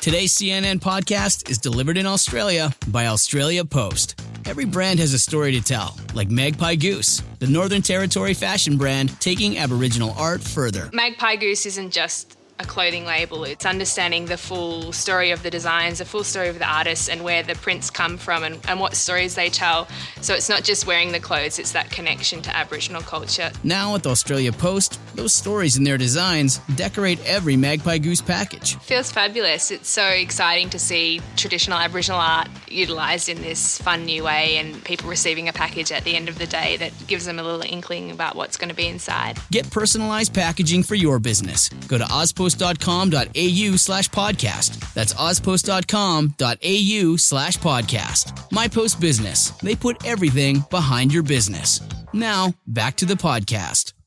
Today's CNN podcast is delivered in Australia by Australia Post. Every brand has a story to tell, like Magpie Goose, the Northern Territory fashion brand taking Aboriginal art further. Magpie Goose isn't just a clothing label. It's understanding the full story of the designs, the full story of the artists, and where the prints come from and what stories they tell. So it's not just wearing the clothes, it's that connection to Aboriginal culture. Now with Australia Post, those stories and their designs decorate every Magpie Goose package. Feels fabulous. It's so exciting to see traditional Aboriginal art utilised in this fun new way and people receiving a package at the end of the day that gives them a little inkling about what's going to be inside. Get personalised packaging for your business. Go to auspost.com.au/podcast. That's auspost.com.au/podcast. My Post Business. They put everything behind your business. Now, back to the podcast.